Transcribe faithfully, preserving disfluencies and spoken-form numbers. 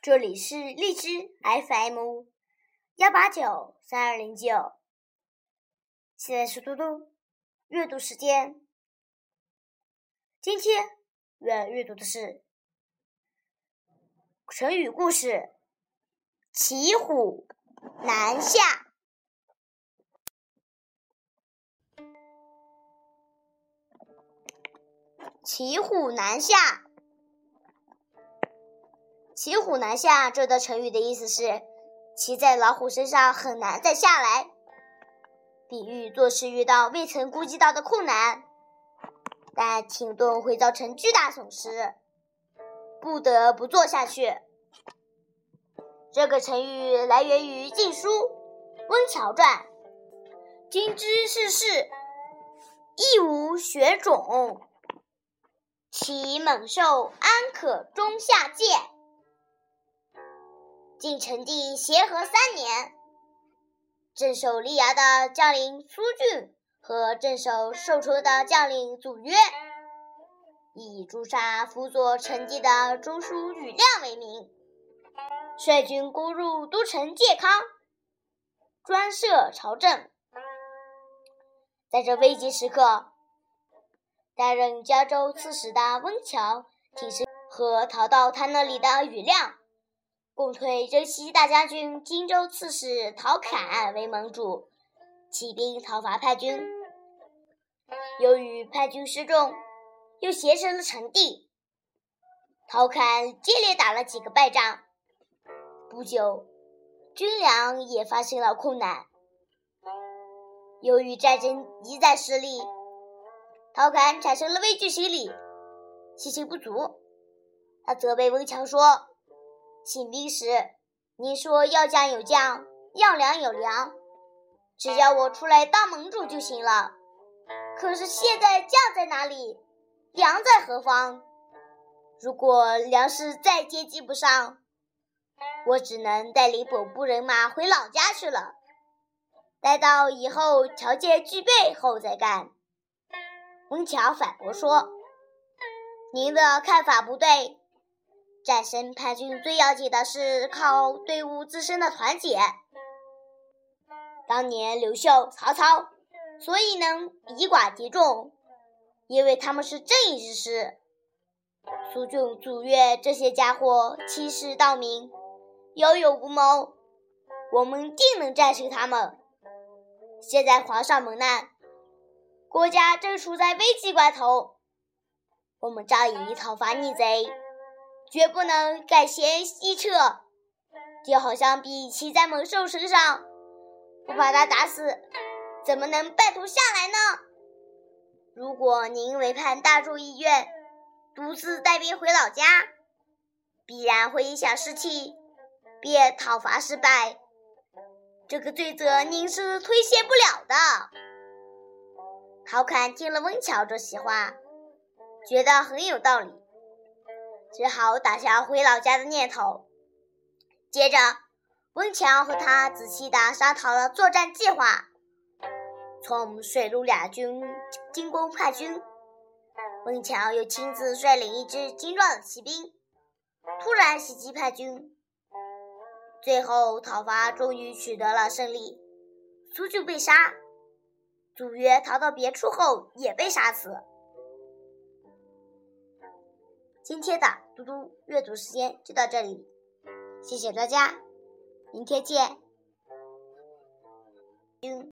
这里是荔枝 F M 幺八九三二零九，现在是嘟嘟阅读时间。今天要阅读的是成语故事“骑虎难下”。骑虎难下。骑虎难下这段成语的意思是，骑在老虎身上很难再下来，比喻做事遇到未曾估计到的困难，但停顿会造成巨大损失，不得不做下去。这个成语来源于《晋书·温峤传》：“今知世事，亦无学种。”其猛兽安可终下界。晋成帝协和三年，镇守利牙的将领苏峻和镇守寿州的将领祖约，以诛杀辅佐成帝的中书庾亮为名，率军攻入都城介康，专设朝政。在这危急时刻，担任嘉州刺史的温峤挺身和逃到他那里的庾亮共推征西大将军荆州刺史陶侃为盟主，起兵讨伐叛军。由于叛军失众，又挟持了成帝，陶侃接连打了几个败仗。不久，军粮也发生了困难。由于战争一再失利，陶侃产生了畏惧心理，信心不足。他责备温峤说：“请兵时，您说要将有将，要粮有粮，只要我出来当盟主就行了。可是现在将在哪里，粮在何方？如果粮食再接济不上，我只能带领本部人马回老家去了，待到以后条件具备后再干。”温峤反驳说：“您的看法不对，战胜叛军最要紧的是靠队伍自身的团结。当年刘秀、曹操所以能以寡敌众，因为他们是正义之师。苏峻、祖约这些家伙欺世盗名，有勇无谋，我们定能战胜他们。现在皇上蒙难，国家正处在危机关头，我们仗义讨伐逆贼，绝不能改弦易辙。就好像比骑在猛兽身上，不把它打死，怎么能半途下来呢？如果您违叛大众意愿，独自带兵回老家，必然会影响士气，便讨伐失败。这个罪责您是推卸不了的。”陶侃听了温峤这席话，觉得很有道理，只好打消回老家的念头。接着，温峤和他仔细地商讨了作战计划。从水陆两军进攻叛军，温峤又亲自率领一支精壮的骑兵，突然袭击叛军。最后，讨伐终于取得了胜利，苏峻被杀。祖约逃到别处后也被杀死。今天的嘟嘟阅读时间就到这里，谢谢大家，明天见。